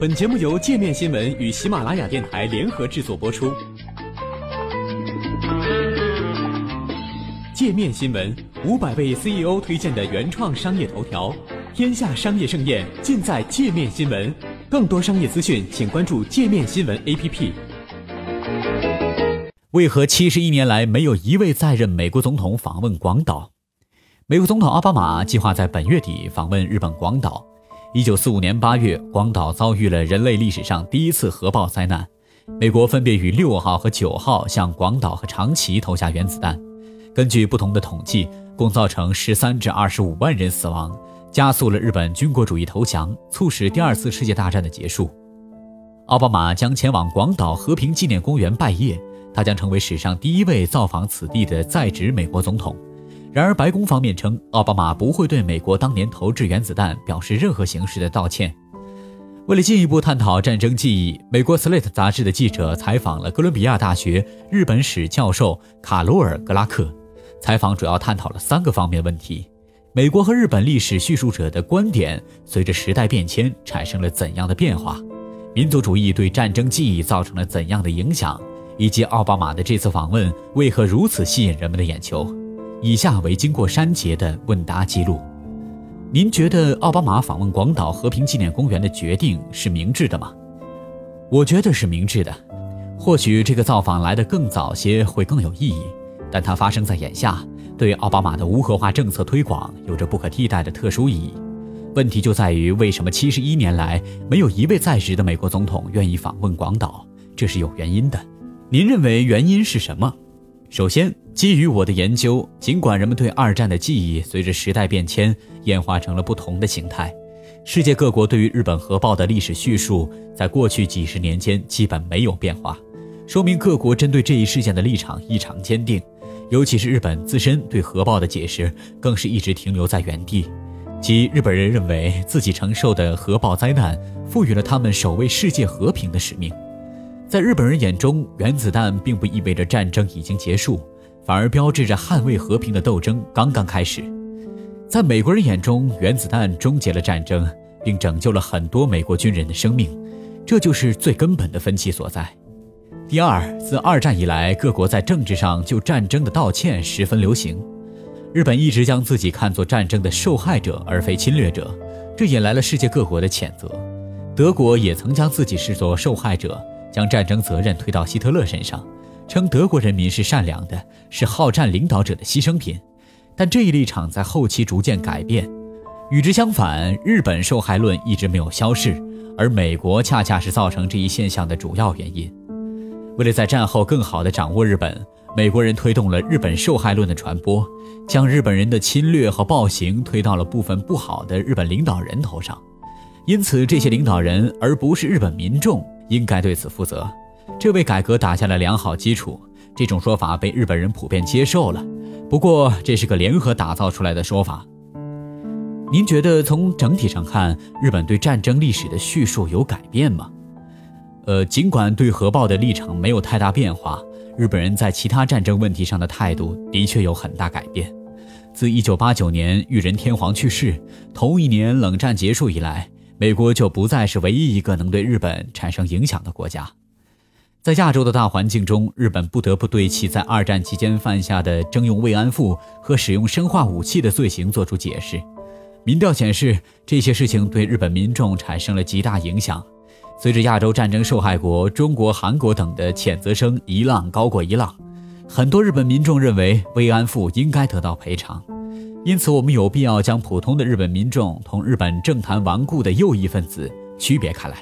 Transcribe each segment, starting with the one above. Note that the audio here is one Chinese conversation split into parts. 本节目由界面新闻与喜马拉雅电台联合制作播出。界面新闻500位 CEO 推荐的原创商业头条，天下商业盛宴尽在界面新闻。更多商业资讯，请关注界面新闻 APP。为何71年来没有一位在任美国总统访问广岛？美国总统奥巴马计划在本月底访问日本广岛。1945年8月，广岛遭遇了人类历史上第一次核爆灾难，美国分别于6号和9号向广岛和长崎投下原子弹。根据不同的统计，共造成13至25万人死亡，加速了日本军国主义投降，促使第二次世界大战的结束。奥巴马将前往广岛和平纪念公园拜谒，他将成为史上第一位造访此地的在职美国总统。然而白宫方面称，奥巴马不会对美国当年投掷原子弹表示任何形式的道歉。为了进一步探讨战争记忆，美国 Slate 杂志的记者采访了哥伦比亚大学日本史教授卡罗尔·格拉克。采访主要探讨了3个方面问题：美国和日本历史叙述者的观点随着时代变迁产生了怎样的变化，民族主义对战争记忆造成了怎样的影响，以及奥巴马的这次访问为何如此吸引人们的眼球。以下为经过删节的问答记录。您觉得奥巴马访问广岛和平纪念公园的决定是明智的吗？我觉得是明智的。或许这个造访来得更早些会更有意义，但它发生在眼下，对奥巴马的无核化政策推广有着不可替代的特殊意义。问题就在于为什么71年来没有一位在职的美国总统愿意访问广岛，这是有原因的。您认为原因是什么？首先，基于我的研究，尽管人们对二战的记忆随着时代变迁演化成了不同的形态，世界各国对于日本核爆的历史叙述在过去几十年间基本没有变化，说明各国针对这一事件的立场异常坚定，尤其是日本自身对核爆的解释更是一直停留在原地，即日本人认为自己承受的核爆灾难赋予了他们守卫世界和平的使命。在日本人眼中，原子弹并不意味着战争已经结束，反而标志着捍卫和平的斗争刚刚开始。在美国人眼中，原子弹终结了战争，并拯救了很多美国军人的生命，这就是最根本的分歧所在。第二，自二战以来，各国在政治上就战争的道歉十分流行。日本一直将自己看作战争的受害者而非侵略者，这引来了世界各国的谴责。德国也曾将自己视作受害者，将战争责任推到希特勒身上，称德国人民是善良的，是好战领导者的牺牲品。但这一立场在后期逐渐改变。与之相反，日本受害论一直没有消逝，而美国恰恰是造成这一现象的主要原因。为了在战后更好地掌握日本，美国人推动了日本受害论的传播，将日本人的侵略和暴行推到了部分不好的日本领导人头上。因此，这些领导人而不是日本民众应该对此负责。这为改革打下了良好基础，这种说法被日本人普遍接受了。不过这是个联合打造出来的说法。您觉得从整体上看，日本对战争历史的叙述有改变吗？尽管对核爆的立场没有太大变化，日本人在其他战争问题上的态度的确有很大改变。自1989年裕仁天皇去世，同一年冷战结束以来，美国就不再是唯一一个能对日本产生影响的国家。在亚洲的大环境中，日本不得不对其在二战期间犯下的征用慰安妇和使用生化武器的罪行做出解释。民调显示，这些事情对日本民众产生了极大影响。随着亚洲战争受害国中国、韩国等的谴责声一浪高过一浪，很多日本民众认为慰安妇应该得到赔偿。因此，我们有必要将普通的日本民众同日本政坛顽固的右翼分子区别开来。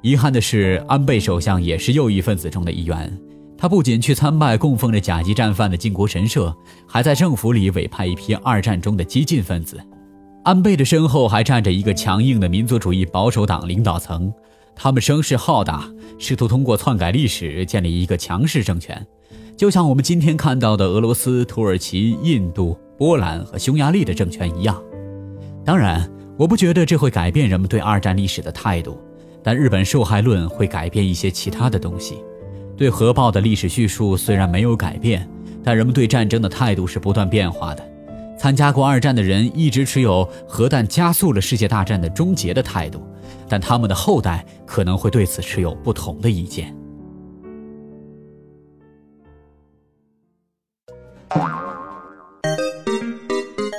遗憾的是，安倍首相也是右翼分子中的一员。他不仅去参拜供奉着甲级战犯的靖国神社，还在政府里委派一批二战中的激进分子。安倍的身后还站着一个强硬的民族主义保守党领导层，他们声势浩大，试图通过篡改历史建立一个强势政权，就像我们今天看到的俄罗斯、土耳其、印度、波兰和匈牙利的政权一样。当然，我不觉得这会改变人们对二战历史的态度，但日本受害论会改变一些其他的东西。对核爆的历史叙述虽然没有改变，但人们对战争的态度是不断变化的。参加过二战的人一直持有核弹加速了世界大战的终结的态度，但他们的后代可能会对此持有不同的意见。